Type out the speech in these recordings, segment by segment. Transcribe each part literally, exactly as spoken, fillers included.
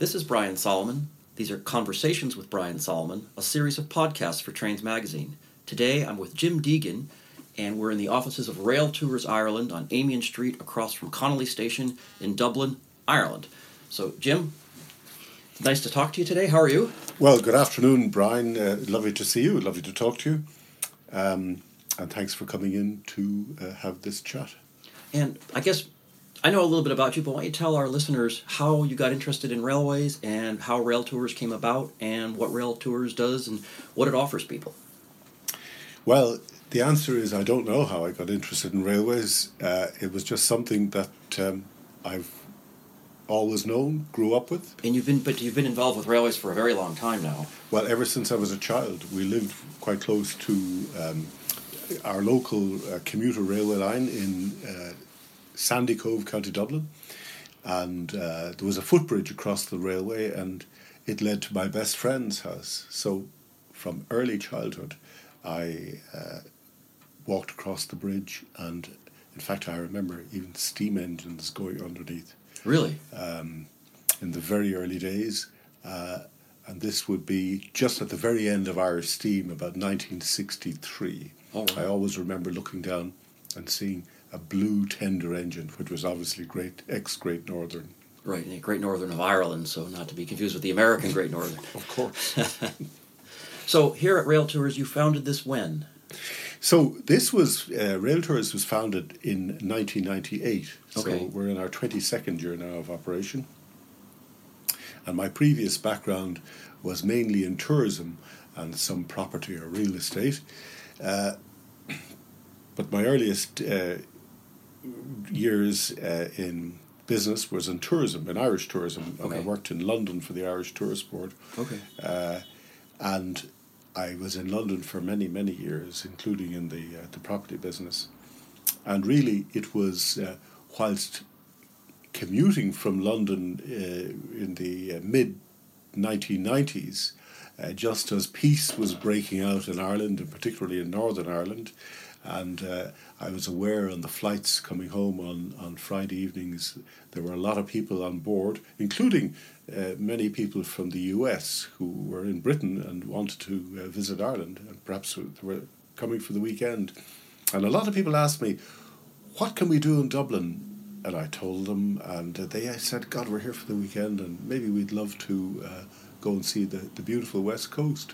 This is Brian Solomon. These are Conversations with Brian Solomon, a series of podcasts for Trains Magazine. Today I'm with Jim Deegan, and we're in the offices of Rail Tours Ireland on Amiens Street across from Connolly Station in Dublin, Ireland. So, Jim, it's nice to talk to you today. How are you? Well, good afternoon, Brian. Uh, lovely to see you. Lovely to talk to you. Um, and thanks for coming in to uh, have this chat. And I guess I know a little bit about you, but why don't you tell our listeners how you got interested in railways and how Rail Tours came about and what Rail Tours does and what it offers people? Well, the answer is I don't know how I got interested in railways. Uh, it was just something that um, I've always known, grew up with. And you've been, but you've been involved with railways for a very long time now. Well, ever since I was a child. We lived quite close to um, our local uh, commuter railway line in uh, Sandy Cove, County Dublin, and uh, there was a footbridge across the railway, and it led to my best friend's house. So, from early childhood, I uh, walked across the bridge, and in fact, I remember even steam engines going underneath. Really? Um, in the very early days, uh, and this would be just at the very end of Irish steam, about nineteen sixty-three. Oh, right. I always remember looking down and seeing a blue tender engine, which was obviously great ex-Great Northern. Right, and the Great Northern of Ireland, so not to be confused with the American Great Northern. Of course. So here at Rail Tours, you founded this when? So this was, uh, Rail Tours was founded in nineteen ninety-eight. Okay. So we're in our twenty-second year now of operation. And my previous background was mainly in tourism and some property or real estate. Uh, but my earliest uh, years uh, in business was in tourism, in Irish tourism. And okay. I worked in London for the Irish Tourist Board. Okay. Uh, and I was in London for many, many years, including in the uh, the property business. And really, it was uh, whilst commuting from London uh, in the uh, mid nineteen nineties, uh, just as peace was breaking out in Ireland, and particularly in Northern Ireland, and uh, I was aware on the flights coming home on, on Friday evenings, there were a lot of people on board, including uh, many people from the U S who were in Britain and wanted to uh, visit Ireland, and perhaps were coming for the weekend. And a lot of people asked me, what can we do in Dublin? And I told them, and they said, God, we're here for the weekend, and maybe we'd love to uh, go and see the, the beautiful West Coast.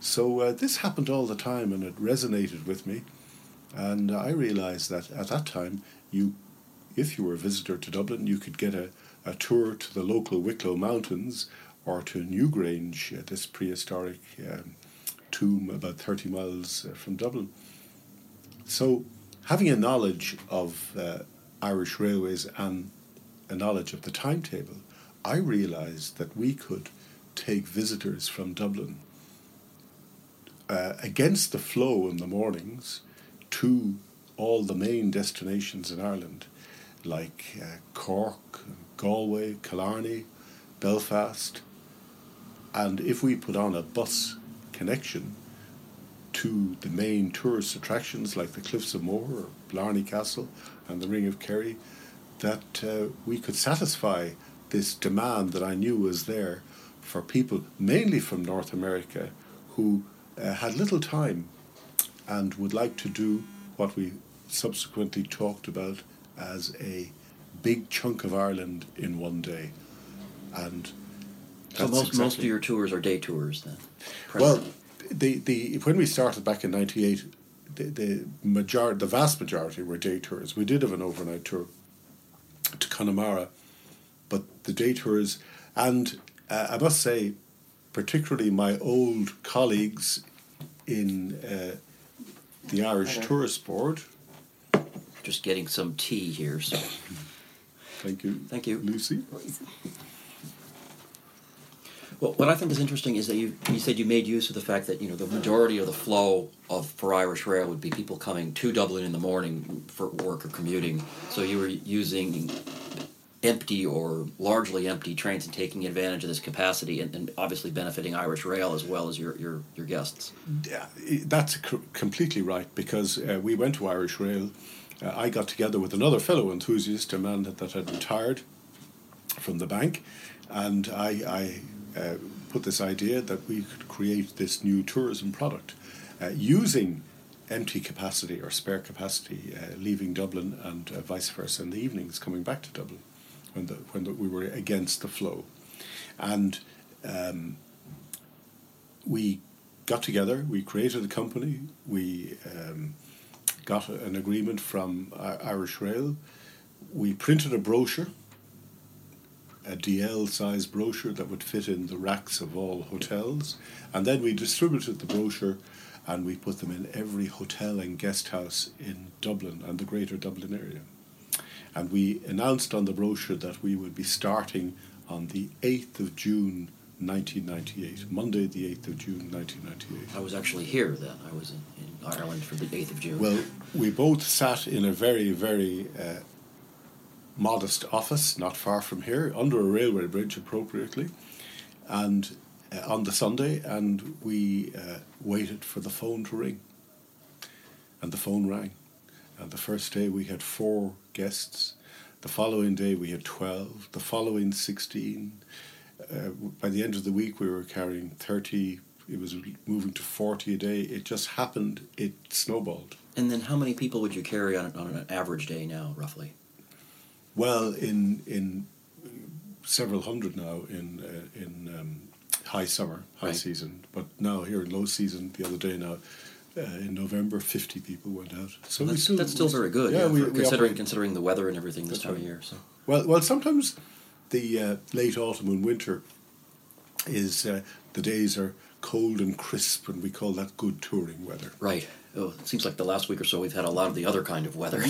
So uh, this happened all the time, and it resonated with me. And I realised that at that time, you, if you were a visitor to Dublin, you could get a, a tour to the local Wicklow Mountains or to Newgrange, uh, this prehistoric um, tomb about thirty miles uh, from Dublin. So having a knowledge of uh, Irish railways and a knowledge of the timetable, I realised that we could take visitors from Dublin uh, against the flow in the mornings to all the main destinations in Ireland, like uh, Cork, Galway, Killarney, Belfast. And if we put on a bus connection to the main tourist attractions, like the Cliffs of Moher, or Blarney Castle, and the Ring of Kerry, that uh, we could satisfy this demand that I knew was there for people, mainly from North America, who uh, had little time and would like to do what we subsequently talked about as a big chunk of Ireland in one day. And so most exactly. most of your tours are day tours then? Well, the, the when we started back in ninety-eight, the the, major, the vast majority were day tours. We did have an overnight tour to Connemara, but the day tours, and uh, I must say, particularly my old colleagues in Uh, the Irish Tourist Board. Just getting some tea here, so. Thank you. Thank you. Lucy. Well, what I think is interesting is that you you said you made use of the fact that, you know, the majority of the flow of for Irish Rail would be people coming to Dublin in the morning for work or commuting. So you were using empty or largely empty trains and taking advantage of this capacity and, and obviously benefiting Irish Rail as well as your your, your guests. Yeah, that's c- completely right, because uh, we went to Irish Rail. Uh, I got together with another fellow enthusiast, a man that, that had retired from the bank, And I, I uh, put this idea that we could create this new tourism product uh, using empty capacity or spare capacity uh, leaving Dublin and uh, vice versa in the evenings coming back to Dublin when the, when the, we were against the flow. And um, we got together, we created a company, we um, got an agreement from uh, Irish Rail, we printed a brochure, a D L-size brochure that would fit in the racks of all hotels, and then we distributed the brochure and we put them in every hotel and guest house in Dublin and the greater Dublin area. And we announced on the brochure that we would be starting on the eighth of June nineteen ninety-eight, Monday the eighth of June nineteen ninety-eight. I was actually here then. I was in, in Ireland for the eighth of June. Well, we both sat in a very, very uh, modest office not far from here, under a railway bridge appropriately, and Uh, on the Sunday, and we uh, waited for the phone to ring. And the phone rang. And the first day we had four guests. The following day we had twelve. The following sixteen. Uh, by the end of the week we were carrying thirty. It was moving to forty a day. It just happened. It snowballed. And then how many people would you carry on, on an average day now, roughly? Well, in in several hundred now in uh, in. Um, High summer, high right. season, but now here in low season, the other day now, uh, in November, fifty people went out. So well, that's, we still, that's still very good, yeah, yeah, we, considering we considering the weather and everything this time right. of year. So well, well, sometimes the uh, late autumn and winter is uh, the days are cold and crisp, and we call that good touring weather. Right. Oh, it seems like the last week or so we've had a lot of the other kind of weather.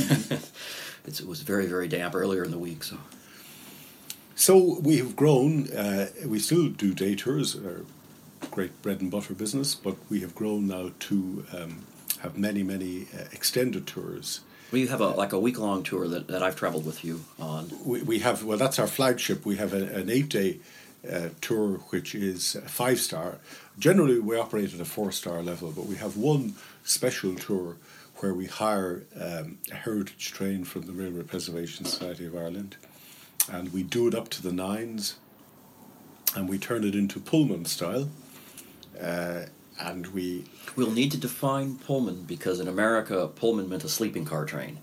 it's, it was very, very damp earlier in the week, so. So we have grown, uh, we still do day tours, our great bread and butter business, but we have grown now to um, have many, many uh, extended tours. Well, you have a, like a week-long tour that, that I've travelled with you on. We, we have, well, that's our flagship. We have a, an eight-day uh, tour, which is five-star. Generally, we operate at a four-star level, but we have one special tour where we hire um, a heritage train from the Railway Preservation Society of Ireland. And we do it up to the nines, and we turn it into Pullman style, uh, and we... We'll need to define Pullman, because in America, Pullman meant a sleeping car train.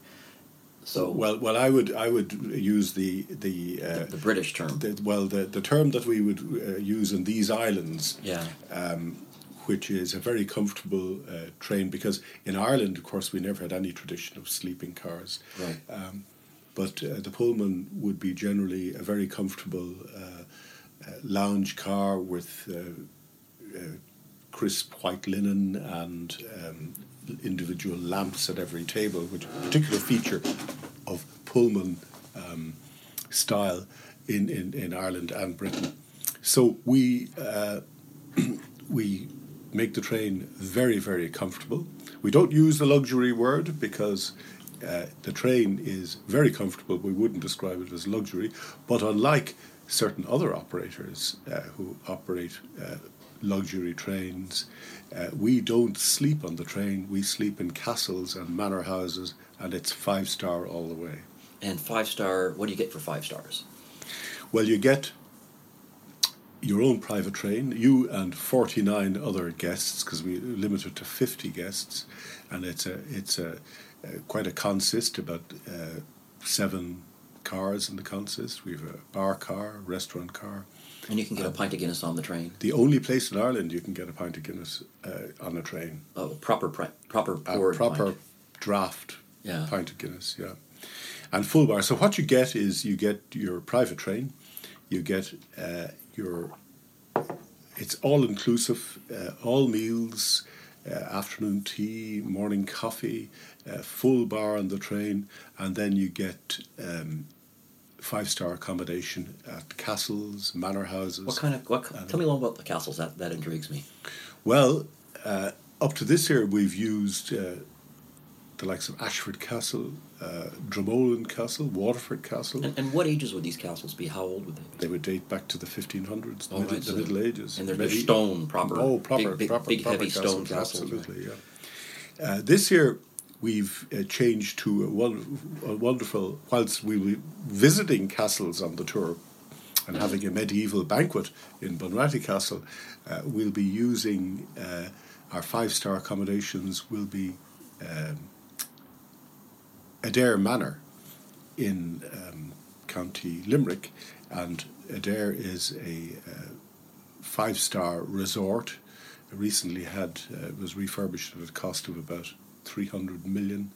So Well, well, I would I would use the... The, uh, the, the British term. The, well, the, the term that we would uh, use in these islands, yeah. um, which is a very comfortable uh, train, because in Ireland, of course, we never had any tradition of sleeping cars. Right. Um, But uh, the Pullman would be generally a very comfortable uh, uh, lounge car with uh, uh, crisp white linen and um, individual lamps at every table, which is a particular feature of Pullman um, style in, in, in Ireland and Britain. So we uh, we make the train very, very comfortable. We don't use the luxury word because... Uh, the train is very comfortable. We wouldn't describe it as luxury, but unlike certain other operators uh, who operate uh, luxury trains, uh, we don't sleep on the train. We sleep in castles and manor houses, and it's five star all the way. And five star, what do you get for five stars? Well, you get your own private train, you and forty-nine other guests, because we limit it to fifty guests, and it's a it's a Uh, quite a consist, about uh, seven cars in the consist. We have a bar car, restaurant car. And you can get um, a pint of Guinness on the train? The only place in Ireland you can get a pint of Guinness uh, on a train. Oh, proper pri- proper poured proper pint. Draft yeah. pint of Guinness, yeah. And full bar. So what you get is you get your private train, you get uh, your... It's all-inclusive, uh, all meals... Uh, afternoon tea, morning coffee, uh, full bar on the train, and then you get um, five-star accommodation at castles, manor houses. What kind of? What, tell me a little about the castles. That that intrigues me. Well, uh, up to this year, we've used uh, the likes of Ashford Castle, uh, Dromolan Castle, Waterford Castle. And, and what ages would these castles be? How old would they be? They would date back to the fifteen hundreds, the, oh, middle, right, so the Middle Ages. And they're, they're stone, proper. Oh, proper, big, proper, big, proper heavy castles, stone castles. Absolutely, right. yeah. Uh, this year, we've uh, changed to a, wonder, a wonderful, whilst we were visiting castles on the tour, and having a medieval banquet in Bunratty Castle, uh, we'll be using uh, our five-star accommodations will be um, Adare Manor in um, County Limerick, and Adare is a uh, five-star resort. It recently had uh, was refurbished at a cost of about three hundred million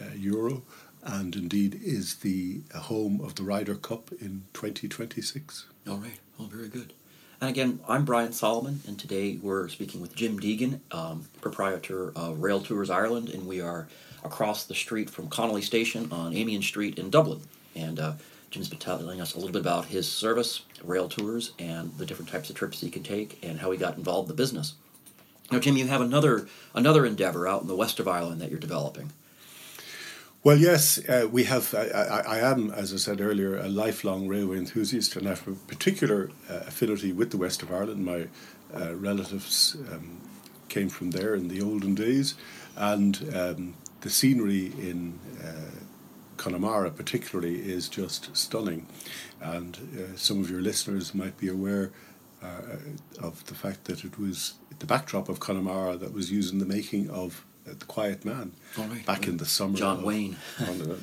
uh, euro, and indeed is the home of the Ryder Cup in twenty twenty-six. All right. Well, very good. And again, I'm Brian Solomon, and today we're speaking with Jim Deegan, um, proprietor of Rail Tours Ireland, and we are across the street from Connolly Station on Amiens Street in Dublin. And uh, Jim's been telling us a little bit about his service, Rail Tours, and the different types of trips he can take and how he got involved in the business. Now, Jim, you have another another endeavour out in the west of Ireland that you're developing. Well, yes, uh, we have. I, I, I am, as I said earlier, a lifelong railway enthusiast, and I have a particular uh, affinity with the west of Ireland. My uh, relatives um, came from there in the olden days, and um, the scenery in uh, Connemara particularly is just stunning. And uh, some of your listeners might be aware Uh, of the fact that it was the backdrop of Connemara that was used in the making of uh, The Quiet Man. Oh, right. Back uh, in the summer. John of, Wayne.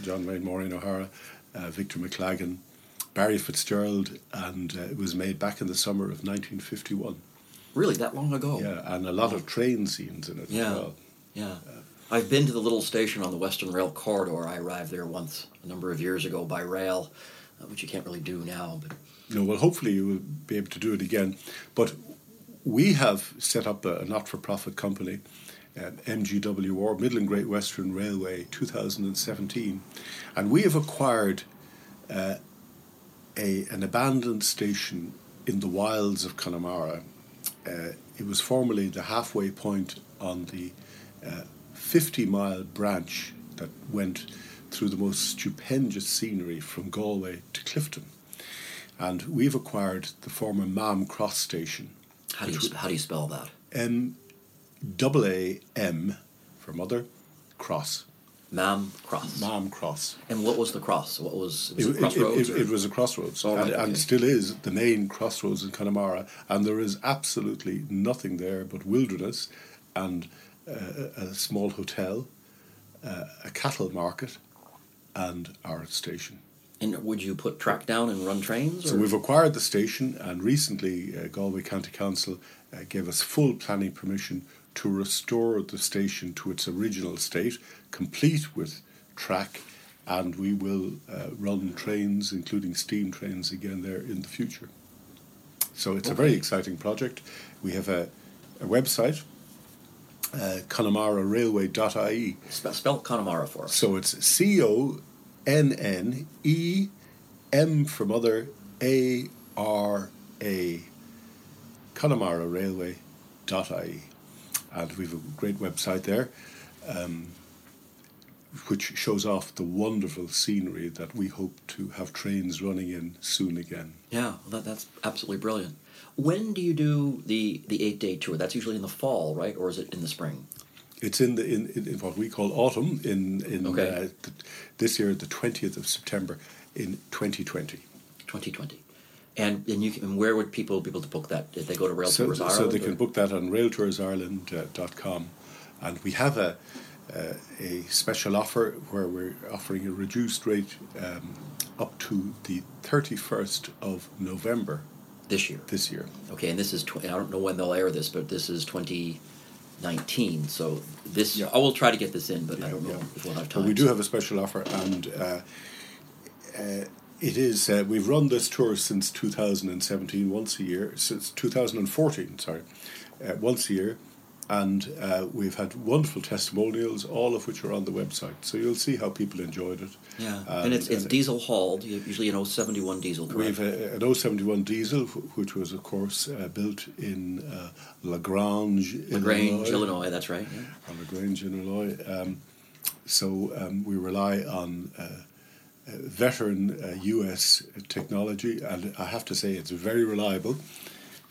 John Wayne, Maureen O'Hara, uh, Victor McLagan, Barry Fitzgerald, and uh, it was made back in the summer of nineteen fifty-one. Really, that long ago? Yeah, and a lot oh. of train scenes in it yeah. as well. Yeah, yeah. Uh, I've been to the little station on the Western Rail Corridor. I arrived there once a number of years ago by rail, uh, which you can't really do now, but... No, well, hopefully you will be able to do it again. But we have set up a not-for-profit company, um, M G W, or Midland Great Western Railway, two thousand seventeen, and we have acquired uh, a an abandoned station in the wilds of Connemara. Uh, it was formerly the halfway point on the uh, fifty-mile branch that went through the most stupendous scenery from Galway to Clifton. And we've acquired the former Mam Cross station. How do you, sp- how do you spell that? M, double A M, for mother, cross. Mam Cross. Mam Cross. And what was the cross? What was, was it? It, crossroads it, it, it was a crossroads, oh, and, right, and okay. still is the main crossroads in Connemara. And there is absolutely nothing there but wilderness, and uh, a small hotel, uh, a cattle market, and our station. And would you put track down and run trains? Or? So we've acquired the station, and recently uh, Galway County Council uh, gave us full planning permission to restore the station to its original state, complete with track, and we will uh, run trains, including steam trains, again there in the future. So it's okay. a very exciting project. We have a, a website, uh, Connemara Railway dot I E. Spe- spell Connemara for us. So it's C O N N E M for mother, A R A, Connemara Railway dot I E. And we have a great website there, um, which shows off the wonderful scenery that we hope to have trains running in soon again. Yeah, well, that, that's absolutely brilliant. When do you do the, the eight-day tour? That's usually in the fall, right? Or is it in the spring? It's in the in, in what we call autumn in in okay. uh, th- this year the twentieth of September in twenty twenty. twenty twenty, and and you can, and where would people be able to book that if they go to Rail so, Tours Ireland? So they or? can book that on rail tours ireland dot com, and we have a uh, a special offer where we're offering a reduced rate um, up to the thirty-first of November this year. This year. Okay, and this is tw- I don't know when they'll air this, but this is twenty. 19, so this yeah. I will try to get this in, but yeah, I don't know yeah. if we'll have time. Well, we do have a special offer, and uh, uh, it is uh, we've run this tour since two thousand seventeen, once a yeyear, since two thousand fourteen, sorry, uh, once a year, and uh, we've had wonderful testimonials, all of which are on the website. So you'll see how people enjoyed it. Yeah, and, and it's it's and diesel hauled, usually an oh seventy-one diesel, correct? We have a, an oh seventy-one diesel, which was, of course, uh, built in uh, La Grange, La Grange, Illinois. Illinois, that's right. Yeah. La Grange, Illinois. Um, so um, we rely on uh, veteran uh, U S technology, and I have to say it's very reliable.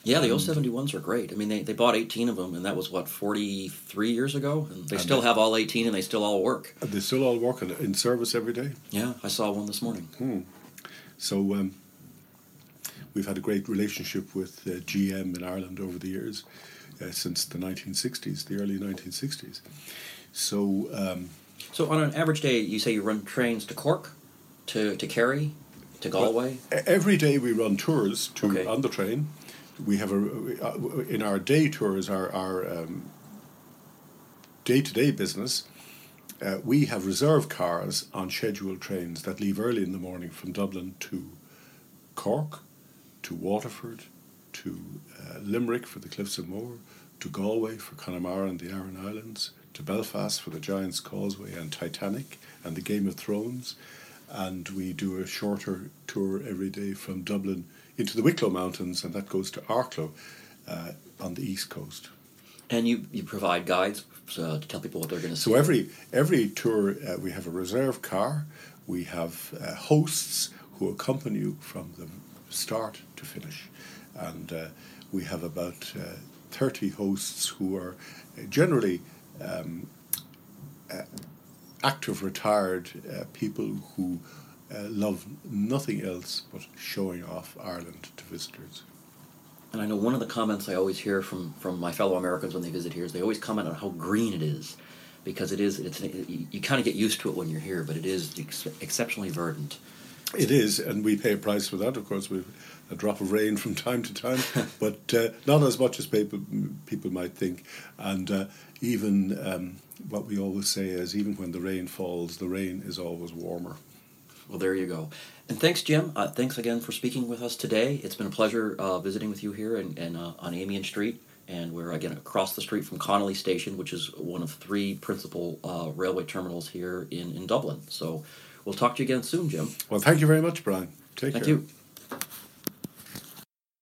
Yeah, the oh seventy-ones are great. I mean, they, they bought eighteen of them, and that was, what, forty-three years ago? And they and still they, have all eighteen, and they still all work. They still all work in service every day? Yeah, I saw one this morning. Hmm. So um, We've had a great relationship with uh, G M in Ireland over the years, uh, since the nineteen sixties, the early nineteen sixties. So, um, so on an average day, you say you run trains to Cork, to, to Kerry, to Galway? Well, every day we run tours to okay. on the train. We have a in our day tours, our our um, day-to-day business. Uh, we have reserve cars on scheduled trains that leave early in the morning from Dublin to Cork, to Waterford, to uh, Limerick for the Cliffs of Moher, to Galway for Connemara and the Aran Islands, to Belfast for the Giant's Causeway and Titanic and the Game of Thrones, and we do a shorter tour every day from Dublin into the Wicklow Mountains, and that goes to Arklow uh, on the east coast. And you, you provide guides uh, to tell people what they're going to see? So every every tour uh, we have a reserve car, we have uh, hosts who accompany you from the start to finish, and uh, we have about uh, thirty hosts who are generally um, uh, active retired uh, people who uh, love nothing else but showing off Ireland to visitors. And I know one of the comments I always hear from, from my fellow Americans when they visit here is they always comment on how green it is, because it is it's an, you kind of get used to it when you're here, but it is ex- exceptionally verdant. It is, and we pay a price for that. Of course, we a drop of rain from time to time, but uh, not as much as people people might think. And uh, even um, what we always say is, even when the rain falls, the rain is always warmer. Well, there you go. And thanks, Jim. Uh, thanks again for speaking with us today. It's been a pleasure uh, visiting with you here and, and uh, on Amiens Street. And we're, again, across the street from Connolly Station, which is one of three principal uh, railway terminals here in, in Dublin. So we'll talk to you again soon, Jim. Well, thank you very much, Brian. Take care. Thank you.